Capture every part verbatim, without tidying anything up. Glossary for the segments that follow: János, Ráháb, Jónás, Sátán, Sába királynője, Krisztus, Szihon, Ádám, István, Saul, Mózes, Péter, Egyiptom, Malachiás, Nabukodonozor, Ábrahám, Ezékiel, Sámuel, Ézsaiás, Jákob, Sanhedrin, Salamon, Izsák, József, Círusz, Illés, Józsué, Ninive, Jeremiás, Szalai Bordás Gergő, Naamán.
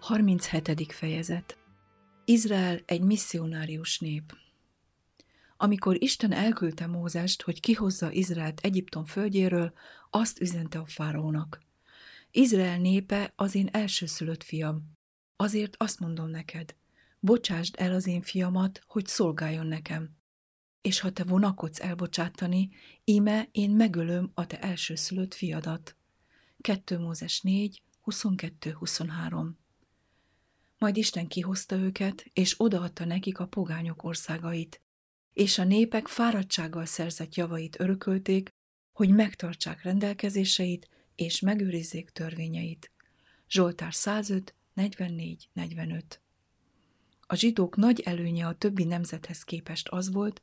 harminchetedik fejezet. Izrael egy misszionárius nép. Amikor Isten elküldte Mózest, hogy kihozza Izraelt Egyiptom földjéről, azt üzente a fáraónak: Izrael népe az én elsőszülött fiam. Azért azt mondom neked, bocsásd el az én fiamat, hogy szolgáljon nekem. És ha te vonakodsz elbocsátani, íme én megölöm a te elsőszülött fiadat. Második Mózes négy, huszonkettő-huszonhárom. Majd Isten kihozta őket, és odaadta nekik a pogányok országait, és a népek fáradtsággal szerzett javait örökölték, hogy megtartsák rendelkezéseit, és megőrizzék törvényeit. Zsoltár száz öt, negyvennégy-negyvenöt. A zsidók nagy előnye a többi nemzethez képest az volt,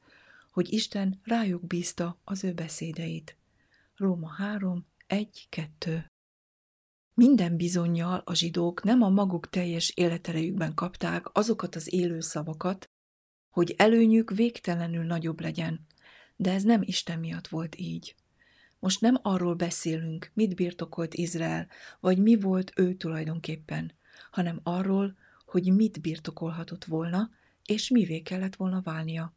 hogy Isten rájuk bízta az ő beszédeit. Róma három, egy-kettő. Minden bizonnyal a zsidók nem a maguk teljes életerejükben kapták azokat az élő szavakat, hogy előnyük végtelenül nagyobb legyen, de ez nem Isten miatt volt így. Most nem arról beszélünk, mit birtokolt Izrael, vagy mi volt ő tulajdonképpen, hanem arról, hogy mit birtokolhatott volna, és mivé kellett volna válnia.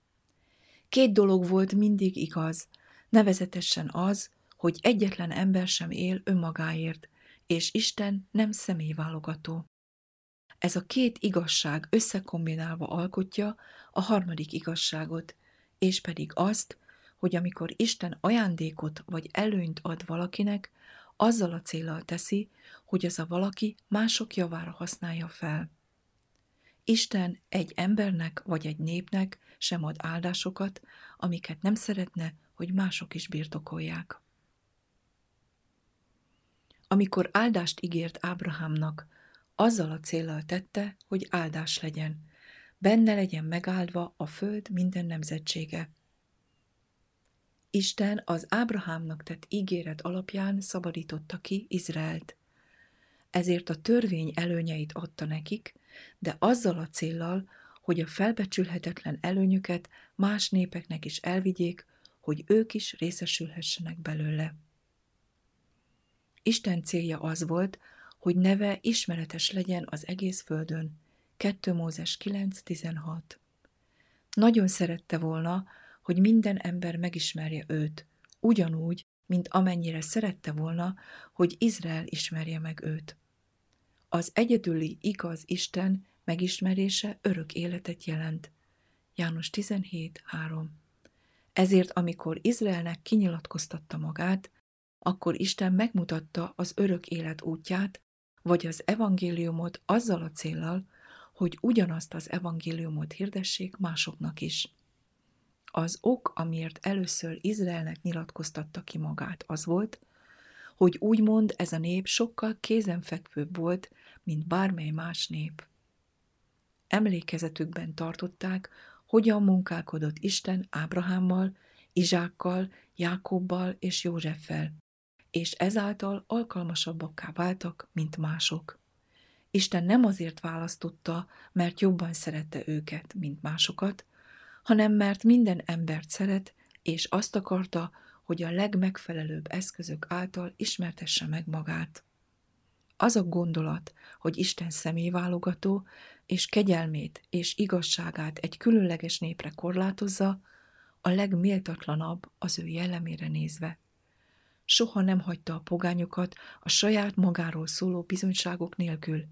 Két dolog volt mindig igaz, nevezetesen az, hogy egyetlen ember sem él önmagáért, és Isten nem személyválogató. Ez a két igazság összekombinálva alkotja a harmadik igazságot, és pedig azt, hogy amikor Isten ajándékot vagy előnyt ad valakinek, azzal a céllal teszi, hogy az a valaki mások javára használja fel. Isten egy embernek vagy egy népnek sem ad áldásokat, amiket nem szeretne, hogy mások is birtokolják. Amikor áldást ígért Ábrahámnak, azzal a céllal tette, hogy áldás legyen, benne legyen megáldva a föld minden nemzetsége. Isten az Ábrahámnak tett ígéret alapján szabadította ki Izraelt. Ezért a törvény előnyeit adta nekik, de azzal a céllal, hogy a felbecsülhetetlen előnyöket más népeknek is elvigyék, hogy ők is részesülhessenek belőle. Isten célja az volt, hogy neve ismeretes legyen az egész földön. Második Mózes kilenc tizenhat. Nagyon szerette volna, hogy minden ember megismerje őt, ugyanúgy, mint amennyire szerette volna, hogy Izrael ismerje meg őt. Az egyedüli igaz Isten megismerése örök életet jelent. János tizenhét három. Ezért, amikor Izraelnek kinyilatkoztatta magát, akkor Isten megmutatta az örök élet útját, vagy az evangéliumot azzal a céllal, hogy ugyanazt az evangéliumot hirdessék másoknak is. Az ok, amiért először Izraelnek nyilatkoztatta ki magát, az volt, hogy úgymond ez a nép sokkal kézenfekvőbb volt, mint bármely más nép. Emlékezetükben tartották, hogyan munkálkodott Isten Ábrahámmal, Izsákkal, Jákobbal és Józseffel, és ezáltal alkalmasabbakká váltak, mint mások. Isten nem azért választotta, mert jobban szerette őket, mint másokat, hanem mert minden embert szeret, és azt akarta, hogy a legmegfelelőbb eszközök által ismertesse meg magát. Az a gondolat, hogy Isten személyválogató, és kegyelmét és igazságát egy különleges népre korlátozza, a legméltatlanabb az ő jellemére nézve. Soha nem hagyta a pogányokat a saját magáról szóló bizonyságok nélkül,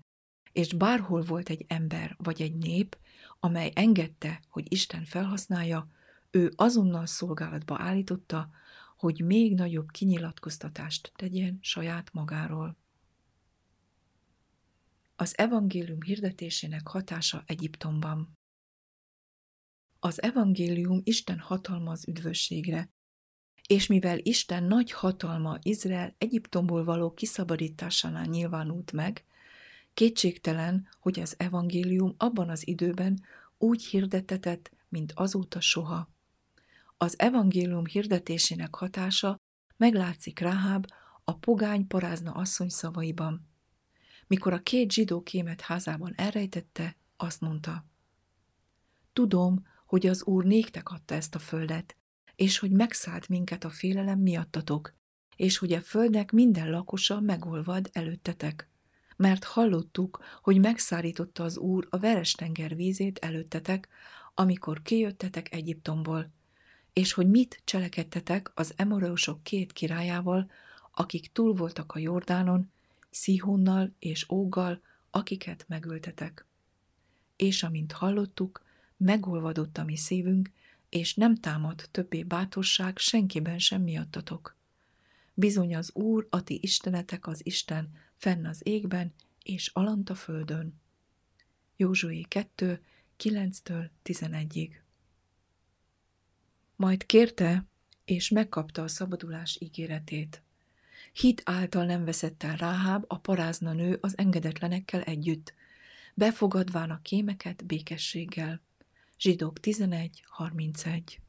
és bárhol volt egy ember vagy egy nép, amely engedte, hogy Isten felhasználja, ő azonnal szolgálatba állította, hogy még nagyobb kinyilatkoztatást tegyen saját magáról. Az evangélium hirdetésének hatása Egyiptomban. Az evangélium Isten hatalma az üdvösségre, és mivel Isten nagy hatalma Izrael Egyiptomból való kiszabadításánál nyilvánult meg, kétségtelen, hogy az evangélium abban az időben úgy hirdettetett, mint azóta soha. Az evangélium hirdetésének hatása meglátszik Ráháb, a pogány parázna asszony szavaiban. Mikor a két zsidó kémet házában elrejtette, azt mondta: Tudom, hogy az Úr néktek adta ezt a földet, és hogy megszállt minket a félelem miattatok, és hogy a földnek minden lakosa megolvad előttetek. mert hallottuk, hogy megszállította az Úr a Veres-tenger vízét előttetek, amikor kijöttetek Egyiptomból, és hogy mit cselekedtetek az emoreusok két királyával, akik túl voltak a Jordánon, Szihonnal és Óggal, akiket megöltetek. És amint hallottuk, megolvadott a mi szívünk, és nem támad többé bátorság senkiben sem miattatok. Bizony az Úr, a ti istenetek az Isten, fenn az égben és alant a földön. Józsué kettő, kilenctől tizenegyig. Majd kérte, és megkapta a szabadulás ígéretét. Hit által nem veszett el Ráháb, a parázna nő az engedetlenekkel együtt, befogadván a kémeket békességgel. Zsidók tizenegy harmincegy.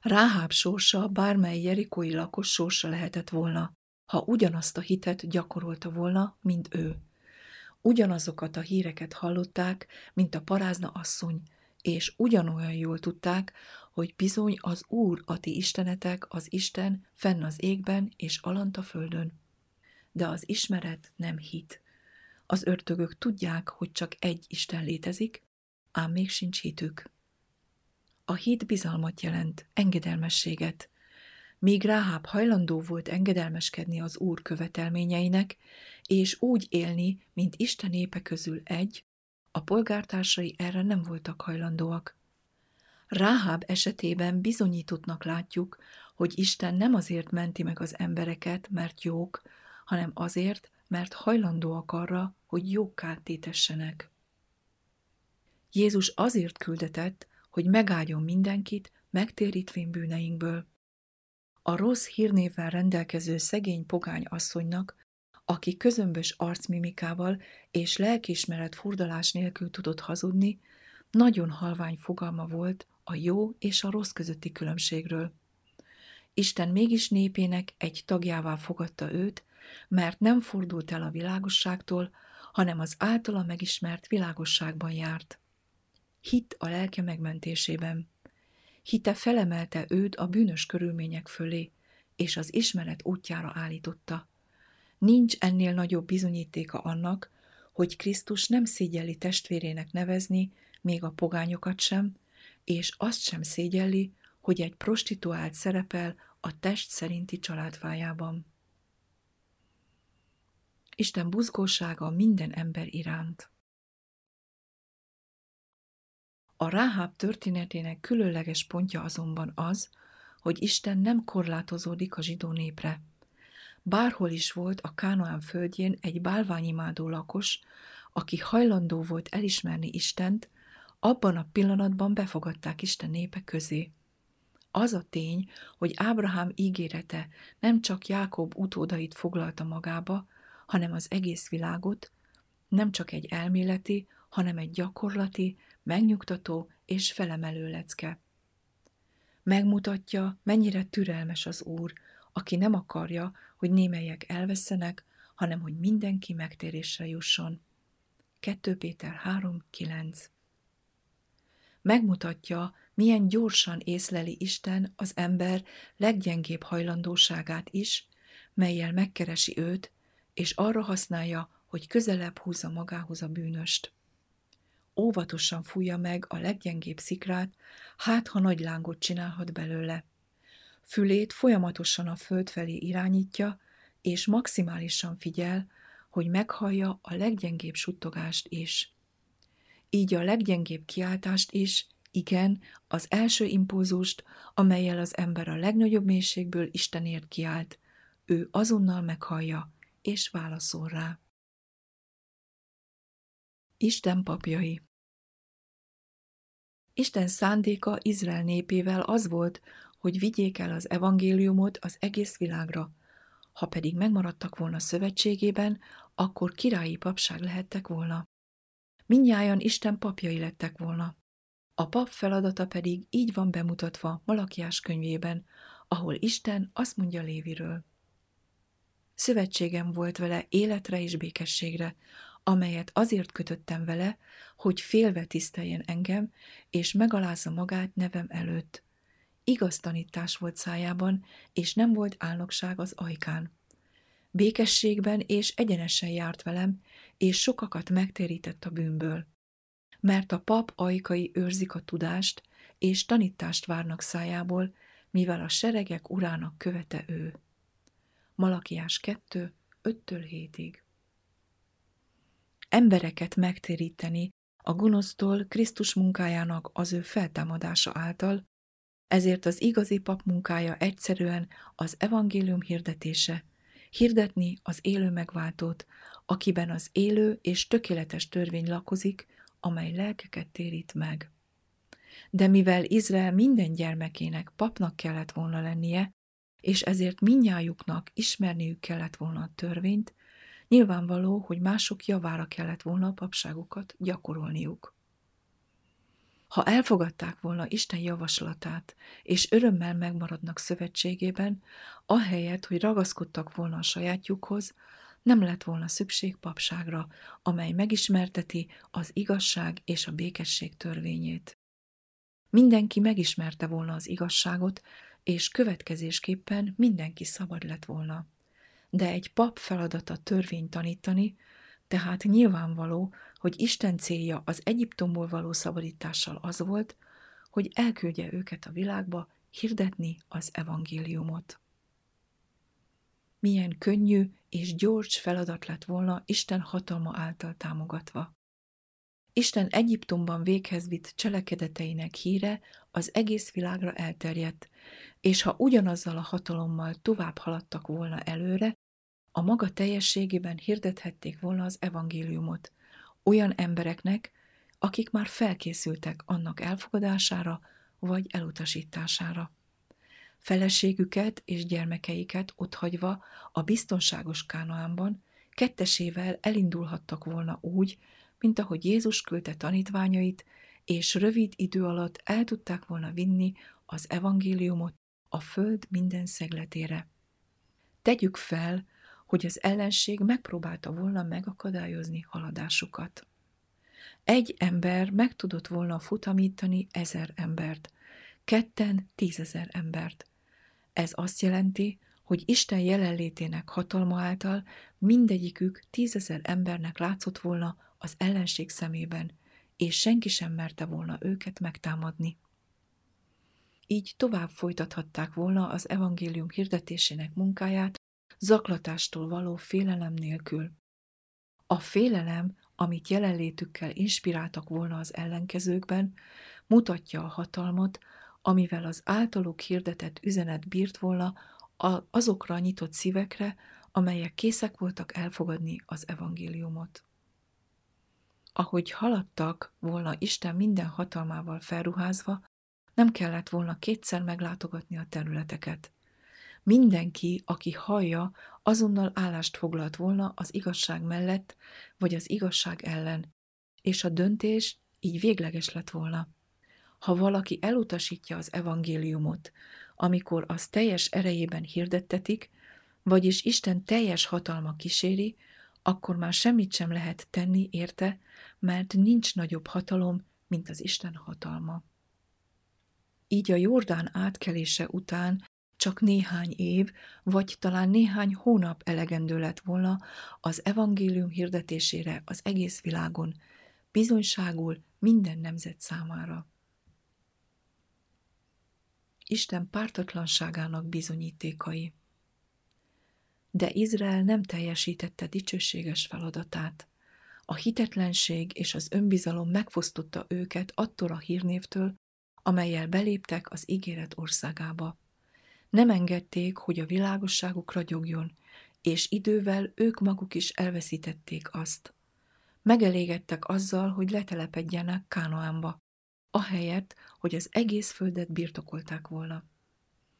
Ráháb sorsa bármely jerikói lakos sorsa lehetett volna, ha ugyanazt a hitet gyakorolta volna, mint ő. Ugyanazokat a híreket hallották, mint a parázna asszony, és ugyanolyan jól tudták, hogy bizony az Úr, a ti istenetek, az Isten fenn az égben és alant a földön. De az ismeret nem hit. Az ördögök tudják, hogy csak egy Isten létezik, ám még sincs hitük. A hit bizalmat jelent, engedelmességet. Míg Ráháb hajlandó volt engedelmeskedni az Úr követelményeinek, és úgy élni, mint Isten népe közül egy, a polgártársai erre nem voltak hajlandóak. Ráháb esetében bizonyítottnak látjuk, hogy Isten nem azért menti meg az embereket, mert jók, hanem azért, mert hajlandóak arra, hogy jókká tétessenek. Jézus azért küldetett, hogy megáldjon mindenkit, megtérítvén bűneinkből. A rossz hírnévvel rendelkező szegény pogány asszonynak, aki közömbös arcmimikával és lelkiismeret furdalás nélkül tudott hazudni, nagyon halvány fogalma volt a jó és a rossz közötti különbségről. Isten mégis népének egy tagjává fogadta őt, mert nem fordult el a világosságtól, hanem az általa megismert világosságban járt. Hitt a lelke megmentésében. Hite felemelte őt a bűnös körülmények fölé, és az ismeret útjára állította. Nincs ennél nagyobb bizonyítéka annak, hogy Krisztus nem szégyelli testvérének nevezni, még a pogányokat sem, és azt sem szégyelli, hogy egy prostituált szerepel a test szerinti családfájában. Isten buzgósága minden ember iránt. A Ráháb történetének különleges pontja azonban az, hogy Isten nem korlátozódik a zsidó népre. Bárhol is volt a Kánaán földjén egy bálványimádó lakos, aki hajlandó volt elismerni Istent, abban a pillanatban befogadták Isten népe közé. Az a tény, hogy Ábrahám ígérete nem csak Jákob utódait foglalta magába, hanem az egész világot, nem csak egy elméleti, hanem egy gyakorlati, megnyugtató és felemelő lecke. Megmutatja, mennyire türelmes az Úr, aki nem akarja, hogy némelyek elvesztenek, hanem hogy mindenki megtérésre jusson. kettő Péter három kilenc. Megmutatja, milyen gyorsan észleli Isten az ember leggyengébb hajlandóságát is, mellyel megkeresi őt, és arra használja, hogy közelebb húzza magához a bűnöst. Óvatosan fújja meg a leggyengébb szikrát, hát ha nagy lángot csinálhat belőle. Fülét folyamatosan a föld felé irányítja, és maximálisan figyel, hogy meghallja a leggyengébb suttogást is. Így a leggyengébb kiáltást is, igen, az első impulzust, amellyel az ember a legnagyobb mélységből Istenért kiált, ő azonnal meghallja, és válaszol rá. Isten papjai. Isten szándéka Izrael népével az volt, hogy vigyék el az evangéliumot az egész világra. Ha pedig megmaradtak volna szövetségében, akkor királyi papság lehettek volna. Mindnyájan Isten papjai lettek volna. A pap feladata pedig így van bemutatva Malachiás könyvében, ahol Isten azt mondja Léviről: szövetségem volt vele életre és békességre, amelyet azért kötöttem vele, hogy félve tiszteljen engem, és megalázza magát nevem előtt. Igaz tanítás volt szájában, és nem volt álnokság az ajkán. békességben és egyenesen járt velem, és sokakat megtérített a bűnből. Mert a pap ajkai őrzik a tudást, és tanítást várnak szájából, mivel a seregek urának követe ő. Malachiás kettő, öttől hétig. Embereket megtéríteni a gonosztól Krisztus munkájának az ő feltámadása által, ezért az igazi pap munkája egyszerűen az evangélium hirdetése, hirdetni az élő megváltót, akiben az élő és tökéletes törvény lakozik, amely lelkeket térít meg. De mivel Izrael minden gyermekének papnak kellett volna lennie, és ezért mindnyájuknak ismerniük kellett volna a törvényt, nyilvánvaló, hogy mások javára kellett volna a papságukat gyakorolniuk. Ha elfogadták volna Isten javaslatát, és örömmel megmaradnak szövetségében, ahelyett, hogy ragaszkodtak volna a sajátjukhoz, nem lett volna szükség papságra, amely megismerteti az igazság és a békesség törvényét. Mindenki megismerte volna az igazságot, és következésképpen mindenki szabad lett volna. De egy pap feladata törvényt tanítani, tehát nyilvánvaló, hogy Isten célja az Egyiptomból való szabadítással az volt, hogy elküldje őket a világba hirdetni az evangéliumot. Milyen könnyű és gyors feladat lett volna Isten hatalma által támogatva. Isten Egyiptomban véghez vitt cselekedeteinek híre az egész világra elterjedt, és ha ugyanazzal a hatalommal tovább haladtak volna előre, a maga teljességében hirdethették volna az evangéliumot olyan embereknek, akik már felkészültek annak elfogadására vagy elutasítására. Feleségüket és gyermekeiket otthagyva a biztonságos Kánaánban kettesével elindulhattak volna úgy, mint ahogy Jézus küldte tanítványait, és rövid idő alatt el tudták volna vinni az evangéliumot a föld minden szegletére. Tegyük fel, hogy az ellenség megpróbálta volna megakadályozni haladásukat. Egy ember meg tudott volna futamítani ezer embert, ketten tízezer embert. Ez azt jelenti, hogy Isten jelenlétének hatalma által mindegyikük tízezer embernek látszott volna az ellenség szemében, és senki sem merte volna őket megtámadni. Így tovább folytathatták volna az evangélium hirdetésének munkáját, zaklatástól való félelem nélkül. A félelem, amit jelenlétükkel inspiráltak volna az ellenkezőkben, mutatja a hatalmat, amivel az általuk hirdetett üzenet bírt volna azokra a nyitott szívekre, amelyek készek voltak elfogadni az evangéliumot. Ahogy haladtak volna Isten minden hatalmával felruházva, nem kellett volna kétszer meglátogatni a területeket. Mindenki, aki hallja, azonnal állást foglalt volna az igazság mellett, vagy az igazság ellen, és a döntés így végleges lett volna. Ha valaki elutasítja az evangéliumot, amikor az teljes erejében hirdettetik, vagyis Isten teljes hatalma kíséri, akkor már semmit sem lehet tenni érte, mert nincs nagyobb hatalom, mint az Isten hatalma. Így a Jordán átkelése után csak néhány év, vagy talán néhány hónap elegendő lett volna az evangélium hirdetésére az egész világon, bizonyságul minden nemzet számára. Isten pártatlanságának bizonyítékai. De Izrael nem teljesítette dicsőséges feladatát. A hitetlenség és az önbizalom megfosztotta őket attól a hírnévtől, amellyel beléptek az ígéret országába. Nem engedték, hogy a világosságuk ragyogjon, és idővel ők maguk is elveszítették azt. Megelégedtek azzal, hogy letelepedjenek Kánaánba, ahelyett, hogy az egész földet birtokolták volna.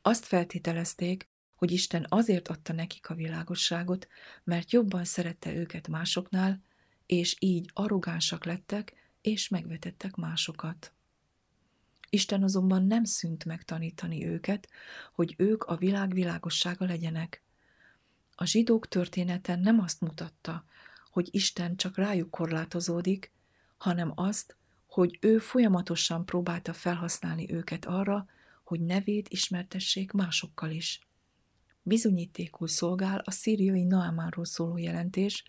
Azt feltételezték, hogy Isten azért adta nekik a világosságot, mert jobban szerette őket másoknál, és így arrogánsak lettek, és megvetettek másokat. Isten azonban nem szűnt meg tanítani őket, hogy ők a világ világossága legyenek. A zsidók története nem azt mutatta, hogy Isten csak rájuk korlátozódik, hanem azt, hogy ő folyamatosan próbálta felhasználni őket arra, hogy nevét ismertessék másokkal is. bizonyítékul szolgál a szíriai Naamánról szóló jelentés,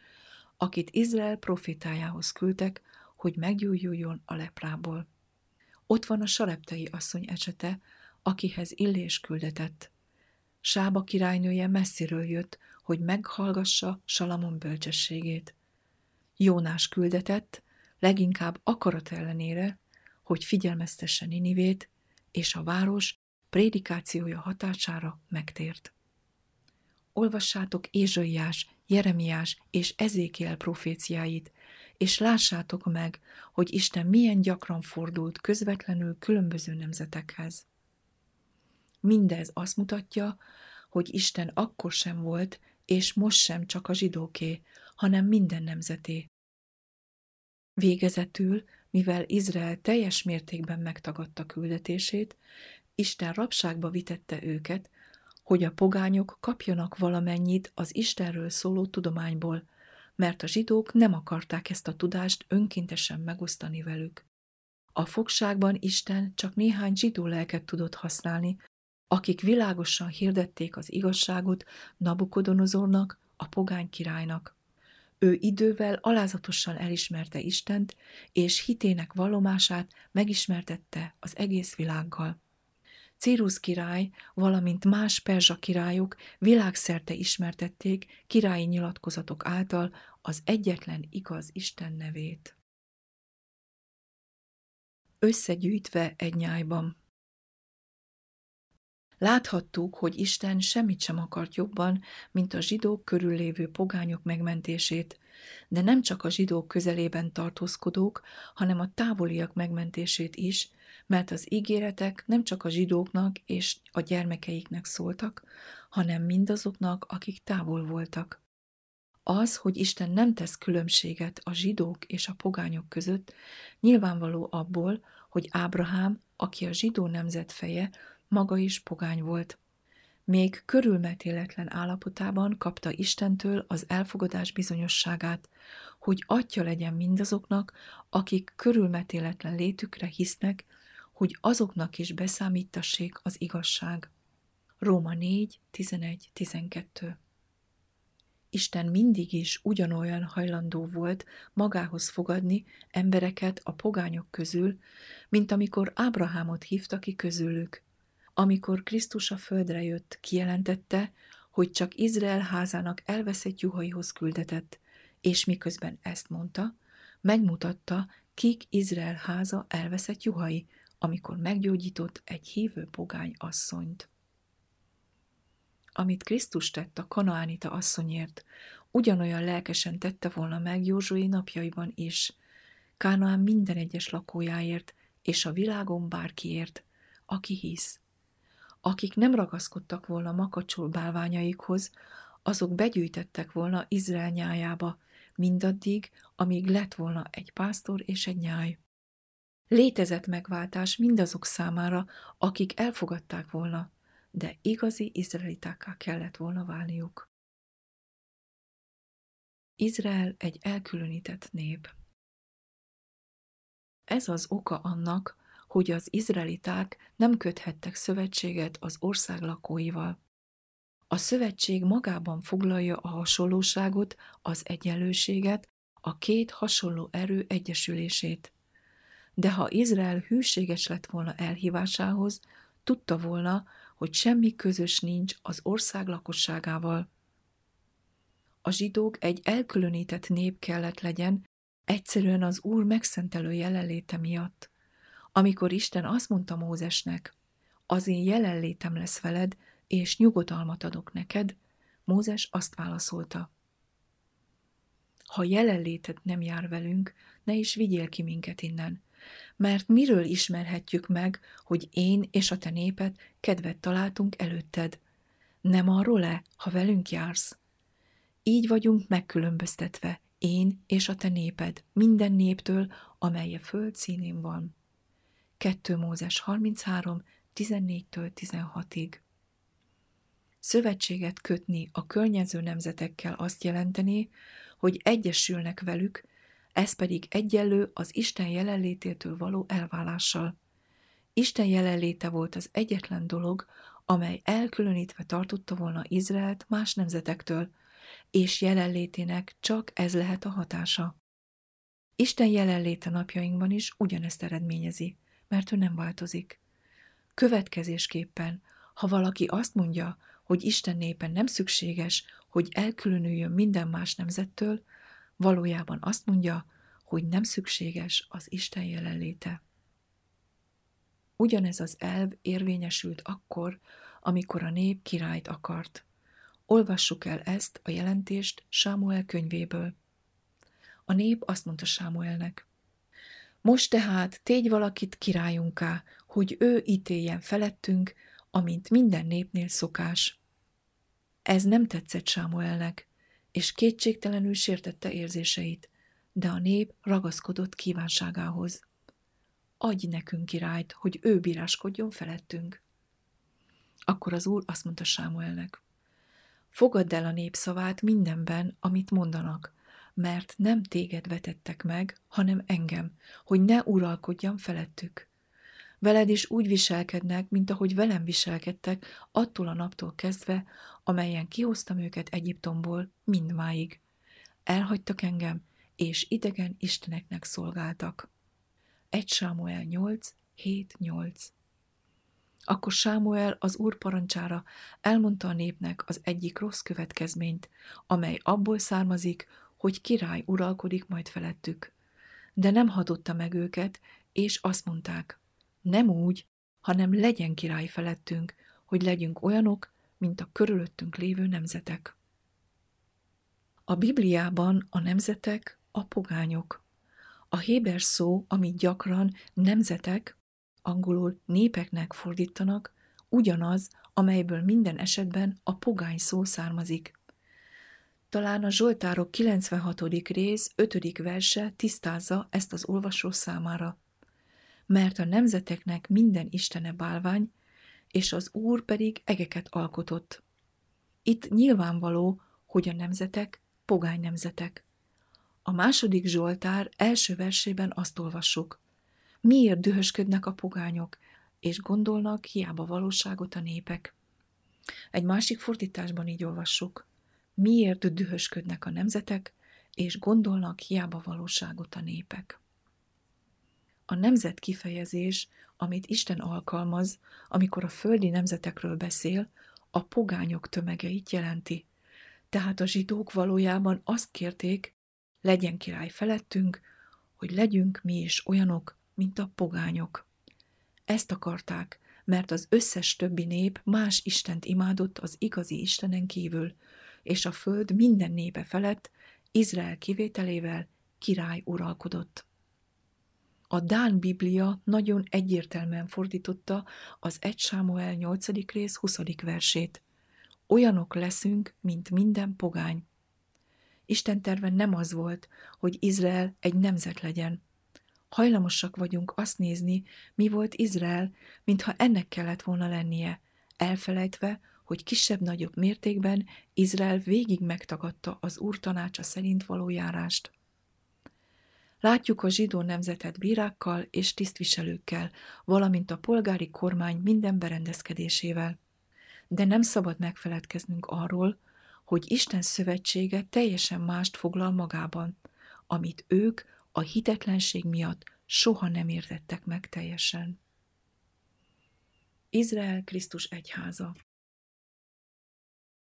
akit Izrael profétájához küldtek, hogy meggyógyuljon a leprából. Ott van a sareptai asszony esete, akihez Illés küldetett. Sába királynője messziről jött, hogy meghallgassa Salamon bölcsességét. Jónás küldetett, leginkább akarat ellenére, hogy figyelmeztesse Ninivét, és a város prédikációja hatására megtért. Olvassátok Ézsaiás, Jeremiás és Ezékiel proféciáit, és lássátok meg, hogy Isten milyen gyakran fordult közvetlenül különböző nemzetekhez. Mindez azt mutatja, hogy Isten akkor sem volt, és most sem csak a zsidóké, hanem minden nemzeté. Végezetül, mivel Izrael teljes mértékben megtagadta küldetését, Isten rabságba vitette őket, hogy a pogányok kapjanak valamennyit az Istenről szóló tudományból, mert a zsidók nem akarták ezt a tudást önkéntesen megosztani velük. A fogságban Isten csak néhány zsidó lelket tudott használni, akik világosan hirdették az igazságot Nabukodonozornak, a pogány királynak. Ő idővel alázatosan elismerte Istent, és hitének vallomását megismertette az egész világgal. Círusz király, valamint más perzsa királyok világszerte ismertették királyi nyilatkozatok által az egyetlen igaz Isten nevét. Összegyűjtve egy nyájban. Láthattuk, hogy Isten semmit sem akart jobban, mint a zsidók körül lévő pogányok megmentését, de nem csak a zsidók közelében tartózkodók, hanem a távoliak megmentését is, mert az ígéretek nem csak a zsidóknak és a gyermekeiknek szóltak, hanem mindazoknak, akik távol voltak. Az, hogy Isten nem tesz különbséget a zsidók és a pogányok között, nyilvánvaló abból, hogy Ábrahám, aki a zsidó nemzet feje, maga is pogány volt. Még körülmetéletlen állapotában kapta Istentől az elfogadás bizonyosságát, hogy atya legyen mindazoknak, akik körülmetéletlen létükre hisznek, hogy azoknak is beszámítassék az igazság. Róma négy tizenegy tizenkettő. Isten mindig is ugyanolyan hajlandó volt magához fogadni embereket a pogányok közül, mint amikor Ábrahámot hívta ki közülük. Amikor Krisztus a földre jött, kijelentette, hogy csak Izrael házának elveszett juhaihoz küldetett, és miközben ezt mondta, megmutatta, kik Izrael háza elveszett juhai, amikor meggyógyított egy hívő pogány asszonyt. Amit Krisztus tett a kanaánita asszonyért, ugyanolyan lelkesen tette volna meg Józsué napjaiban is, Kánaán minden egyes lakójáért és a világon bárkiért, aki hisz. Akik nem ragaszkodtak volna makacsul bálványaikhoz, azok begyűjtettek volna Izrael nyájába, mindaddig, amíg lett volna egy pásztor és egy nyáj. Létezett megváltás mindazok számára, akik elfogadták volna, de igazi izraelitákká kellett volna válniuk. Izrael egy elkülönített nép. Ez az oka annak, hogy az izraeliták nem köthettek szövetséget az ország lakóival. A szövetség magában foglalja a hasonlóságot, az egyenlőséget, a két hasonló erő egyesülését. De ha Izrael hűséges lett volna elhívásához, tudta volna, hogy semmi közös nincs az ország lakosságával. A zsidók egy elkülönített nép kellett legyen, egyszerűen az Úr megszentelő jelenléte miatt. Amikor Isten azt mondta Mózesnek, az én jelenlétem lesz veled, és nyugodalmat adok neked, Mózes azt válaszolta. Ha jelenléted nem jár velünk, ne is vigyél ki minket innen, mert miről ismerhetjük meg, hogy én és a te néped kedvet találtunk előtted? Nem arról-e, ha velünk jársz? Így vagyunk megkülönböztetve, én és a te néped, minden néptől, amely a föld színén van. Kettő Mózes harminchárom tizennégytől tizenhatig. Szövetséget kötni a környező nemzetekkel azt jelenteni, hogy egyesülnek velük, ez pedig egyenlő az Isten jelenlététől való elválással. Isten jelenléte volt az egyetlen dolog, amely elkülönítve tartotta volna Izraelt más nemzetektől, és jelenlétének csak ez lehet a hatása. Isten jelenléte napjainkban is ugyanezt eredményezi, mert ő nem változik. Következésképpen, ha valaki azt mondja, hogy Isten népe nem szükséges, hogy elkülönüljön minden más nemzettől, valójában azt mondja, hogy nem szükséges az Isten jelenléte. Ugyanez az elv érvényesült akkor, amikor a nép királyt akart. Olvassuk el ezt a jelentést Sámuel könyvéből. A nép azt mondta Sámuelnek: most tehát tégy valakit királyunká, hogy ő ítéljen felettünk, amint minden népnél szokás. Ez nem tetszett Sámuelnek, és kétségtelenül sértette érzéseit, de a nép ragaszkodott kívánságához. Adj nekünk királyt, hogy ő bíráskodjon felettünk. Akkor az Úr azt mondta Sámuelnek: fogadd el a nép szavát mindenben, amit mondanak, mert nem téged vetettek meg, hanem engem, hogy ne uralkodjam felettük. Veled is úgy viselkednek, mint ahogy velem viselkedtek attól a naptól kezdve, amelyen kihoztam őket Egyiptomból, mindmáig. Elhagytak engem, és idegen isteneknek szolgáltak. Első Sámuel nyolc hét nyolc. Akkor Sámuel az Úr parancsára elmondta a népnek az egyik rossz következményt, amely abból származik, hogy király uralkodik majd felettük. De nem hatotta meg őket, és azt mondták: nem úgy, hanem legyen király felettünk, hogy legyünk olyanok, mint a körülöttünk lévő nemzetek. A Bibliában a nemzetek a pogányok. A héber szó, amit gyakran nemzetek, angolul népeknek fordítanak, ugyanaz, amelyből minden esetben a pogány szó származik. Talán a Zsoltárok kilencvenhatodik rész ötödik verse tisztázza ezt az olvasó számára. Mert a nemzeteknek minden istene bálvány, és az Úr pedig egeket alkotott. Itt nyilvánvaló, hogy a nemzetek pogány nemzetek. A második Zsoltár első versében azt olvassuk: miért dühösködnek a pogányok, és gondolnak hiába valóságot a népek? Egy másik fordításban így olvassuk: miért dühösködnek a nemzetek, és gondolnak hiába valóságot a népek? A nemzet kifejezés, amit Isten alkalmaz, amikor a földi nemzetekről beszél, a pogányok tömegeit jelenti. Tehát a zsidók valójában azt kérték: legyen király felettünk, hogy legyünk mi is olyanok, mint a pogányok. Ezt akarták, mert az összes többi nép más istent imádott az igazi Istenen kívül, és a föld minden népe felett, Izrael kivételével király uralkodott. A Dán Biblia nagyon egyértelműen fordította az Első Sámuel nyolcadik rész huszadik versét: olyanok leszünk, mint minden pogány. Isten terve nem az volt, hogy Izrael egy nemzet legyen. Hajlamosak vagyunk azt nézni, mi volt Izrael, mintha ennek kellett volna lennie, elfelejtve, hogy kisebb-nagyobb mértékben Izrael végig megtagadta az Úr tanácsa szerint való járást. Látjuk a zsidó nemzetet bírákkal és tisztviselőkkel, valamint a polgári kormány minden berendezkedésével. De nem szabad megfeledkeznünk arról, hogy Isten szövetsége teljesen mást foglal magában, amit ők a hitetlenség miatt soha nem értettek meg teljesen. Izrael Krisztus egyháza.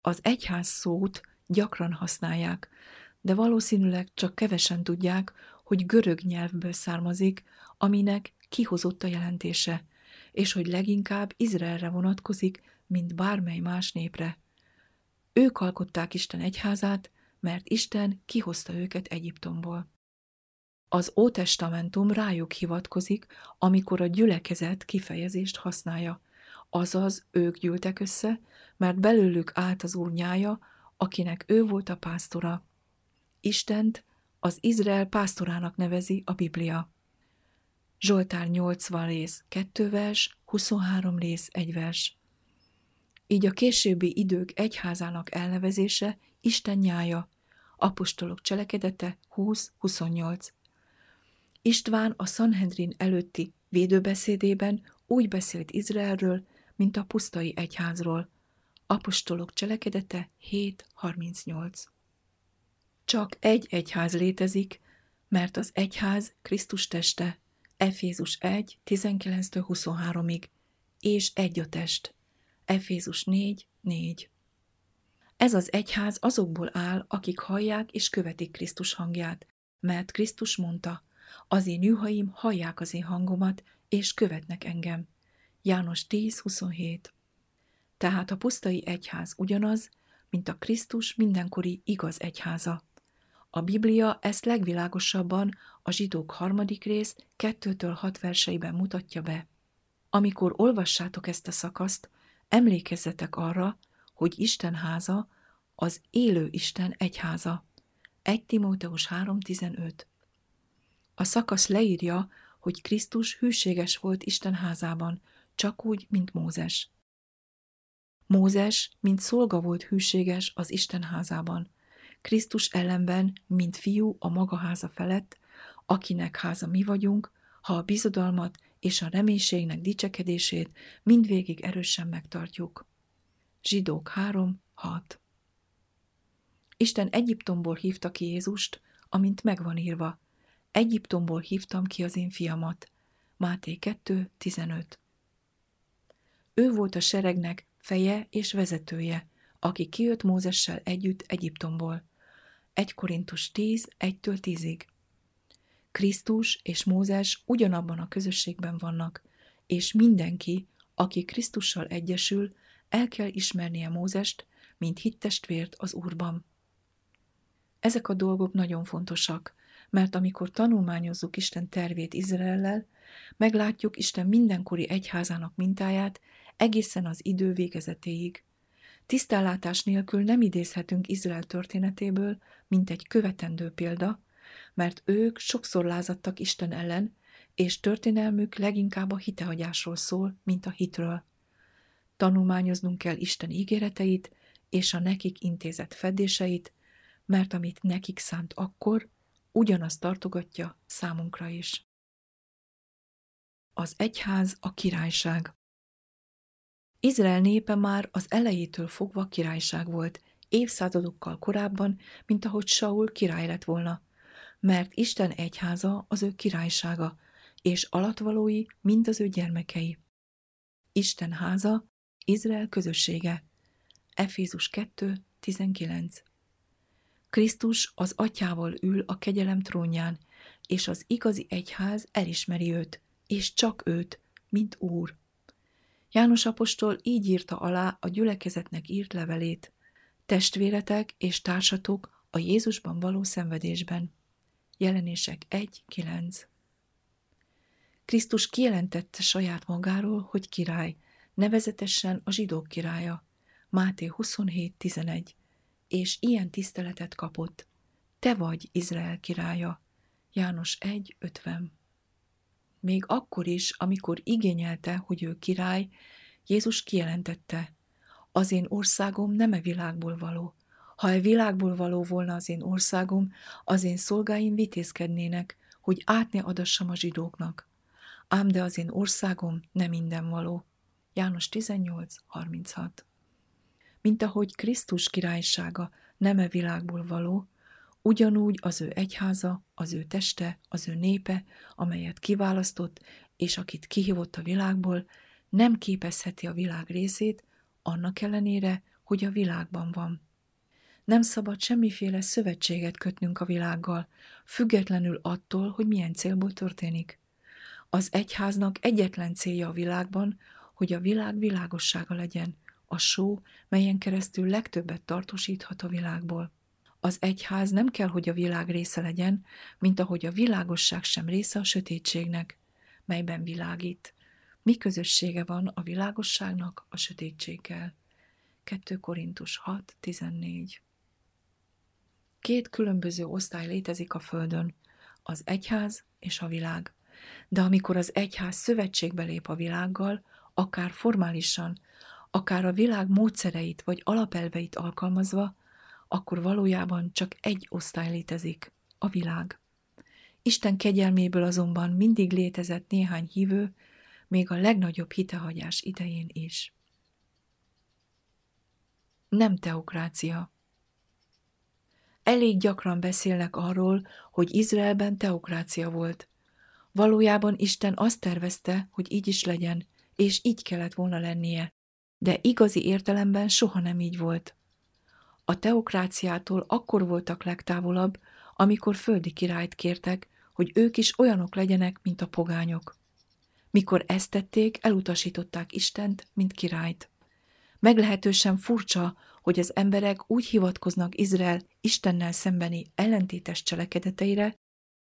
Az egyház szót gyakran használják, de valószínűleg csak kevesen tudják, hogy görög nyelvből származik, aminek kihozott a jelentése, és hogy leginkább Izraelre vonatkozik, mint bármely más népre. Ők alkották Isten egyházát, mert Isten kihozta őket Egyiptomból. Az Ótestamentum rájuk hivatkozik, amikor a gyülekezet kifejezést használja, azaz ők gyűltek össze, mert belőlük állt az Úr nyája, akinek ő volt a pásztora. Istent az Izrael pásztorának nevezi a Biblia. Zsoltár nyolcvan rész kettő vers, huszonhárom rész egy vers. Így a későbbi idők egyházának elnevezése Isten nyája, apostolok cselekedete húsz huszonnyolc. István a Sanhedrin előtti védőbeszédében úgy beszélt Izraelről, mint a pusztai egyházról. Apostolok cselekedete hét harmincnyolc. Csak egy egyház létezik, mert az egyház Krisztus teste, Efézus egy tizenkilenctől huszonháromig, és egy a test, Efézus négy négy. Ez az egyház azokból áll, akik hallják és követik Krisztus hangját, mert Krisztus mondta, az én juhaim hallják az én hangomat, és követnek engem. János tíz huszonhét. Tehát a pusztai egyház ugyanaz, mint a Krisztus mindenkori igaz egyháza. A Biblia ezt legvilágosabban a zsidók harmadik rész kettőtől hat verseiben mutatja be. Amikor olvassátok ezt a szakaszt, emlékezzetek arra, hogy Isten háza az élő Isten egyháza. Egy Timóteus három tizenöt. A szakasz leírja, hogy Krisztus hűséges volt Isten házában, csak úgy, mint Mózes. Mózes, mint szolga volt hűséges az Isten házában. Krisztus ellenben, mint fiú a maga háza felett, akinek háza mi vagyunk, ha a bizodalmat és a reménységnek dicsekedését mindvégig erősen megtartjuk. Zsidók három hat. Isten Egyiptomból hívta ki Jézust, amint megvan írva. Egyiptomból hívtam ki az én fiamat. Máté kettő tizenöt. Ő volt a seregnek feje és vezetője, aki kijött Mózessel együtt Egyiptomból. Egy Korintus tíz egytől tízig. Krisztus és Mózes ugyanabban a közösségben vannak, és mindenki, aki Krisztussal egyesül, el kell ismernie Mózest, mint hittestvért az Úrban. Ezek a dolgok nagyon fontosak, mert amikor tanulmányozzuk Isten tervét Izraellel, meglátjuk Isten mindenkori egyházának mintáját egészen az idő végezetéig. Tisztánlátás nélkül nem idézhetünk Izrael történetéből, mint egy követendő példa, mert ők sokszor lázadtak Isten ellen, és történelmük leginkább a hitehagyásról szól, mint a hitről. Tanulmányoznunk kell Isten ígéreteit és a nekik intézett fedéseit, mert amit nekik szánt akkor, ugyanazt tartogatja számunkra is. Az egyház a királyság. Izrael népe már az elejétől fogva királyság volt, évszázadokkal korábban, mint ahogy Saul király lett volna, mert Isten egyháza az ő királysága, és alattvalói mind az ő gyermekei. Isten háza, Izrael közössége. Efézus kettő tizenkilenc. Krisztus az atyával ül a kegyelem trónján, és az igazi egyház elismeri őt, és csak őt, mint Úr. János apostol így írta alá a gyülekezetnek írt levelét: testvéretek és társatok a Jézusban való szenvedésben. Jelenések egy kilenc. Krisztus kijelentette saját magáról, hogy király, nevezetesen a zsidók királya. Máté huszonhét tizenegy. És ilyen tiszteletet kapott: te vagy Izrael királya. János egy ötven. Még akkor is, amikor igényelte, hogy ő király, Jézus kijelentette: az én országom nem e világból való. Ha e világból való volna az én országom, az én szolgáim vitézkednének, hogy át ne adassam a zsidóknak. Ám de az én országom nem minden való. János tizennyolc harminchat. Mint ahogy Krisztus királysága nem e világból való, ugyanúgy az ő egyháza, az ő teste, az ő népe, amelyet kiválasztott, és akit kihívott a világból, nem képezheti a világ részét, annak ellenére, hogy a világban van. Nem szabad semmiféle szövetséget kötnünk a világgal, függetlenül attól, hogy milyen célból történik. Az egyháznak egyetlen célja a világban, hogy a világ világossága legyen, a só, melyen keresztül legtöbbet tartósíthat a világból. Az egyház nem kell, hogy a világ része legyen, mint ahogy a világosság sem része a sötétségnek, melyben világít. Mi közössége van a világosságnak a sötétséggel? Második Korintus hat tizennégy. Két különböző osztály létezik a Földön, az egyház és a világ. De amikor az egyház szövetségbe lép a világgal, akár formálisan, akár a világ módszereit vagy alapelveit alkalmazva, akkor valójában csak egy osztály létezik, a világ. Isten kegyelméből azonban mindig létezett néhány hívő, még a legnagyobb hitehagyás idején is. Nem teokrácia. Elég gyakran beszélnek arról, hogy Izraelben teokrácia volt. Valójában Isten azt tervezte, hogy így is legyen, és így kellett volna lennie, de igazi értelemben soha nem így volt. A teokráciától akkor voltak legtávolabb, amikor földi királyt kértek, hogy ők is olyanok legyenek, mint a pogányok. Mikor ezt tették, elutasították Istent, mint királyt. Meglehetősen furcsa, hogy az emberek úgy hivatkoznak Izrael Istennel szembeni ellentétes cselekedeteire,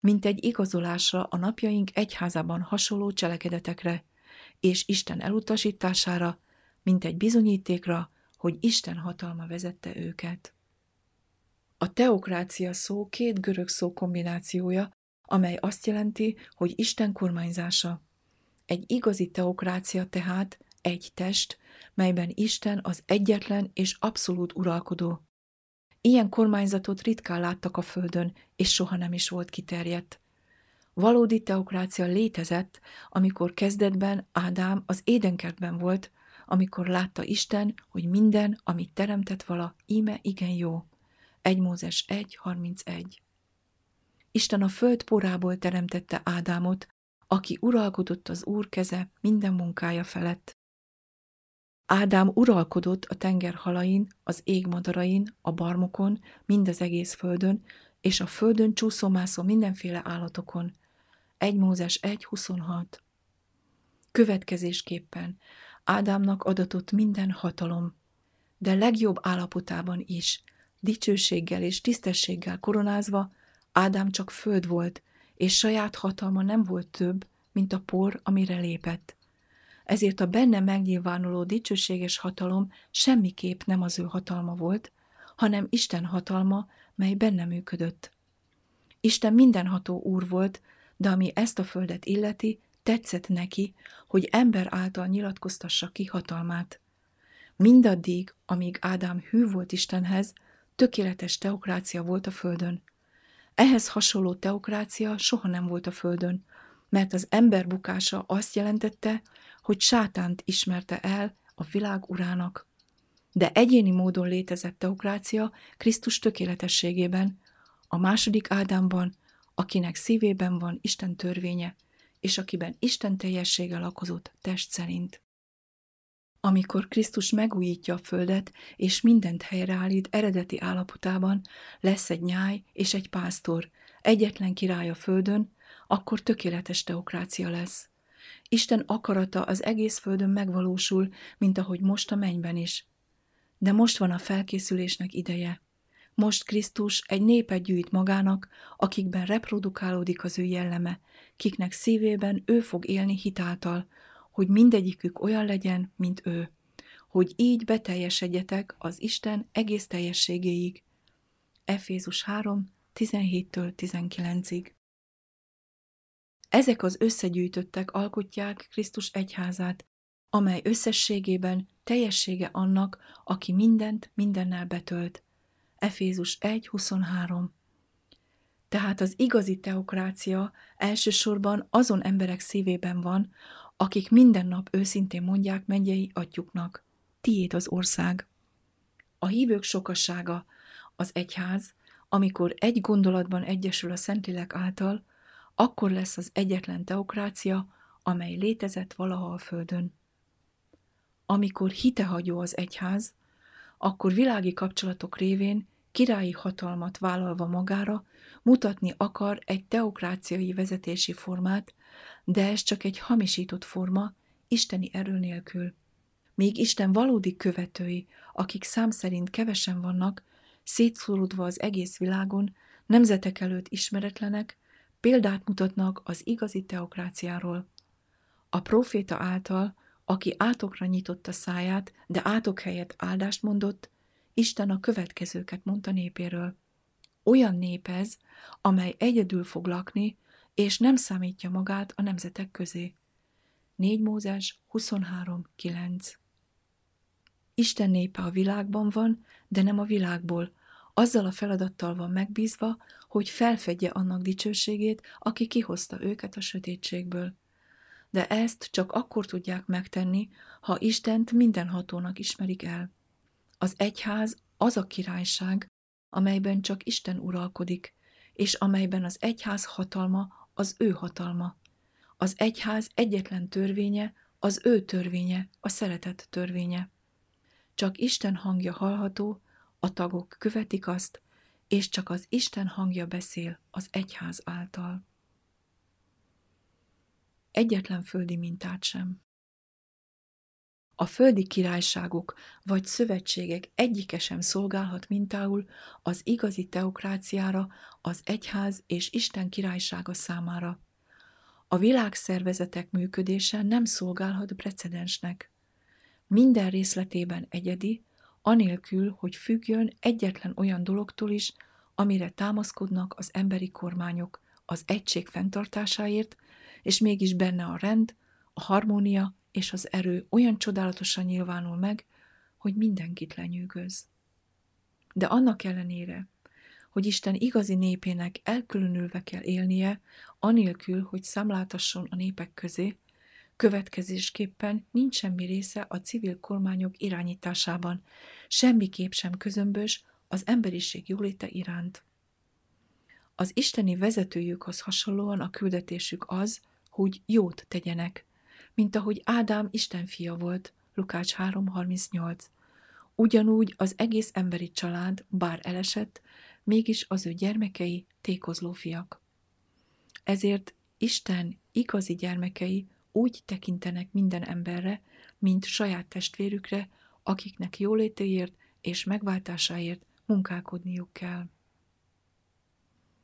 mint egy igazolásra a napjaink egyházában hasonló cselekedetekre, és Isten elutasítására, mint egy bizonyítékra, hogy Isten hatalma vezette őket. A teokrácia szó két görög szó kombinációja, amely azt jelenti, hogy Isten kormányzása. Egy igazi teokrácia tehát egy test, melyben Isten az egyetlen és abszolút uralkodó. Ilyen kormányzatot ritkán láttak a földön, és soha nem is volt kiterjedt. Valódi teokrácia létezett, amikor kezdetben Ádám az Édenkertben volt, amikor látta Isten, hogy minden, amit teremtett vala, íme igen jó. Első Mózes egy harmincegy. Isten a föld porából teremtette Ádámot, aki uralkodott az Úr keze minden munkája felett. Ádám uralkodott a tenger halain, az ég madarain, a barmokon, mind az egész földön, és a földön csúszómászó mindenféle állatokon. Első Mózes egy huszonhat. Következésképpen Ádámnak adatott minden hatalom, de legjobb állapotában is, dicsőséggel és tisztességgel koronázva, Ádám csak föld volt, és saját hatalma nem volt több, mint a por, amire lépett. Ezért a benne megnyilvánuló dicsőséges hatalom semmiképp nem az ő hatalma volt, hanem Isten hatalma, mely benne működött. Isten mindenható Úr volt, de ami ezt a földet illeti, tetszett neki, hogy ember által nyilatkoztassa ki hatalmát. Mindaddig, amíg Ádám hű volt Istenhez, tökéletes teokrácia volt a földön. Ehhez hasonló teokrácia soha nem volt a földön, mert az ember bukása azt jelentette, hogy Sátánt ismerte el a világ urának. De egyéni módon létezett teokrácia Krisztus tökéletességében, a második Ádámban, akinek szívében van Isten törvénye, és akiben Isten teljessége lakozott test szerint. Amikor Krisztus megújítja a földet, és mindent helyreállít eredeti állapotában, lesz egy nyáj és egy pásztor, egyetlen király a földön, akkor tökéletes teokrácia lesz. Isten akarata az egész földön megvalósul, mint ahogy most a mennyben is. De most van a felkészülésnek ideje. Most Krisztus egy népet gyűjt magának, akikben reprodukálódik az ő jelleme, kiknek szívében ő fog élni hitáltal, hogy mindegyikük olyan legyen, mint ő, hogy így beteljesedjetek az Isten egész teljességéig. Efézus három tizenhéttől tizenkilencig. Ezek az összegyűjtöttek alkotják Krisztus egyházát, amely összességében teljessége annak, aki mindent mindennel betölt. Efézus egy huszonhárom. Tehát az igazi teokrácia elsősorban azon emberek szívében van, akik minden nap őszintén mondják mennyei atyuknak: tiéd az ország. A hívők sokassága, az egyház, amikor egy gondolatban egyesül a Szentlélek által, akkor lesz az egyetlen teokrácia, amely létezett valaha a földön. Amikor hitehagyó az egyház, akkor világi kapcsolatok révén királyi hatalmat vállalva magára mutatni akar egy teokráciai vezetési formát, de ez csak egy hamisított forma, isteni erő nélkül. Míg Isten valódi követői, akik szám szerint kevesen vannak, szétszóródva az egész világon, nemzetek előtt ismeretlenek, példát mutatnak az igazi teokráciáról. A proféta által, aki átokra nyitotta száját, de átok helyett áldást mondott, Isten a következőket mondta népéről. Olyan nép ez, amely egyedül fog lakni, és nem számítja magát a nemzetek közé. Negyedik Mózes huszonhárom kilenc. Isten népe a világban van, de nem a világból. Azzal a feladattal van megbízva, hogy felfedje annak dicsőségét, aki kihozta őket a sötétségből. de ezt csak akkor tudják megtenni, ha Istent mindenhatónak ismerik el. Az egyház az a királyság, amelyben csak Isten uralkodik, és amelyben az egyház hatalma az ő hatalma. Az egyház egyetlen törvénye az ő törvénye, a szeretet törvénye. Csak Isten hangja hallható, a tagok követik azt, és csak az Isten hangja beszél az egyház által. Egyetlen földi mintát sem. A földi királyságok vagy szövetségek egyike sem szolgálhat mintául az igazi teokráciára, az egyház és Isten királysága számára. A világszervezetek működése nem szolgálhat precedensnek. Minden részletében egyedi, anélkül, hogy függjön egyetlen olyan dologtól is, amire támaszkodnak az emberi kormányok az egység fenntartásáért, és mégis benne a rend, a harmónia és az erő olyan csodálatosan nyilvánul meg, hogy mindenkit lenyűgöz. De annak ellenére, hogy Isten igazi népének elkülönülve kell élnie, anélkül, hogy számláltasson a népek közé, következésképpen nincs semmi része a civil kormányok irányításában, semmiképp sem közömbös az emberiség jóléte iránt. Az isteni vezetőjükhöz hasonlóan a küldetésük az, hogy jót tegyenek, mint ahogy Ádám Isten fia volt, Lukács három harmincnyolc. Ugyanúgy az egész emberi család, bár elesett, mégis az ő gyermekei tékozló fiak. Ezért Isten igazi gyermekei úgy tekintenek minden emberre, mint saját testvérükre, akiknek jólétéért és megváltásáért munkálkodniuk kell.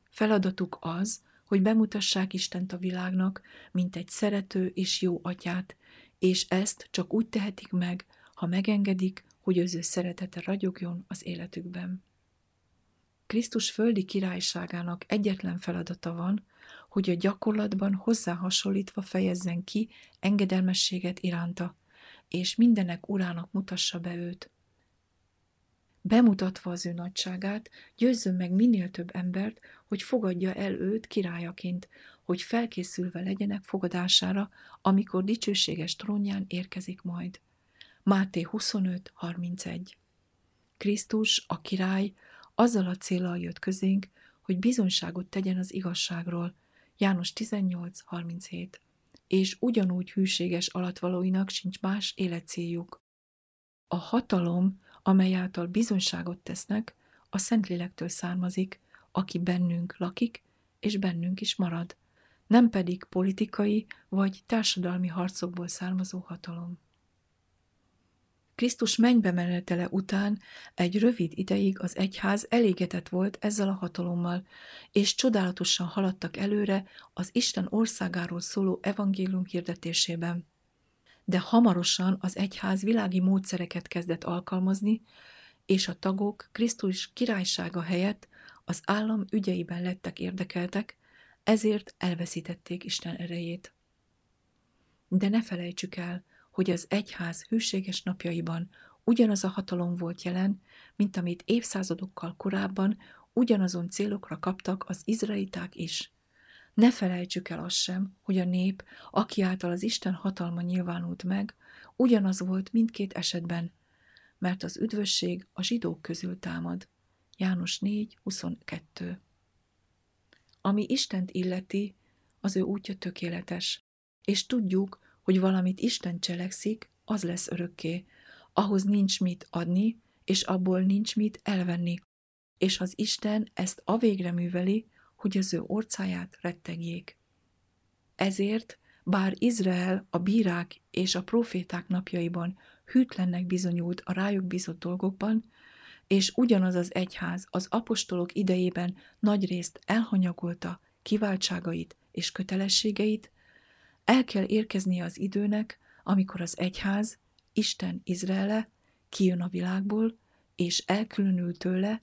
Feladatuk az, hogy bemutassák Istent a világnak, mint egy szerető és jó atyát, és ezt csak úgy tehetik meg, ha megengedik, hogy az ő szeretete ragyogjon az életükben. Krisztus földi királyságának egyetlen feladata van, hogy a gyakorlatban hozzá hasonlítva fejezzen ki engedelmességet iránta, és mindenek urának mutassa be őt. Bemutatva az ő nagyságát, győzzön meg minél több embert, hogy fogadja el őt királyaként, hogy felkészülve legyenek fogadására, amikor dicsőséges trónján érkezik majd. Máté huszonöt harmincegy. Krisztus, a király, azzal a céllal jött közénk, hogy bizonyságot tegyen az igazságról. János tizennyolc harminchét. És ugyanúgy hűséges alattvalóinak sincs más életcéljuk. A hatalom, amely által bizonyságot tesznek, a Szentlélektől származik, aki bennünk lakik, és bennünk is marad, nem pedig politikai vagy társadalmi harcokból származó hatalom. Krisztus mennybe menetele után egy rövid ideig az egyház elégedett volt ezzel a hatalommal, és csodálatosan haladtak előre az Isten országáról szóló evangélium hirdetésében. De hamarosan az egyház világi módszereket kezdett alkalmazni, és a tagok Krisztus királysága helyett az állam ügyeiben lettek érdekeltek, ezért elveszítették Isten erejét. De ne felejtsük el, hogy az egyház hűséges napjaiban ugyanaz a hatalom volt jelen, mint amit évszázadokkal korábban ugyanazon célokra kaptak az izraeliták is. Ne felejtsük el azt sem, hogy a nép, aki által az Isten hatalma nyilvánult meg, ugyanaz volt mindkét esetben, mert az üdvösség a zsidók közül támad. János négy huszonkettő. Ami Istent illeti, az ő útja tökéletes, és tudjuk, hogy valamit Isten cselekszik, az lesz örökké. Ahhoz nincs mit adni, és abból nincs mit elvenni, és az Isten ezt avégre műveli, hogy az ő orcáját rettegjék. Ezért, bár Izrael a bírák és a proféták napjaiban hűtlennek bizonyult a rájuk bízott dolgokban, és ugyanaz az egyház az apostolok idejében nagyrészt elhanyagolta kiváltságait és kötelességeit, el kell érkeznie az időnek, amikor az egyház, Isten Izraele, kijön a világból, és elkülönül tőle,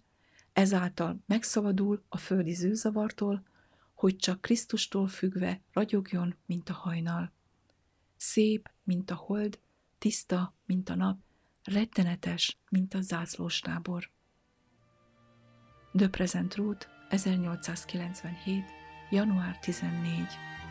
ezáltal megszabadul a földi zűrzavartól, hogy csak Krisztustól függve ragyogjon, mint a hajnal. Szép, mint a hold, tiszta, mint a nap, rettenetes, mint a zászlós tábor. The Present Route, ezernyolcszázkilencvenhét. január tizennegyedike.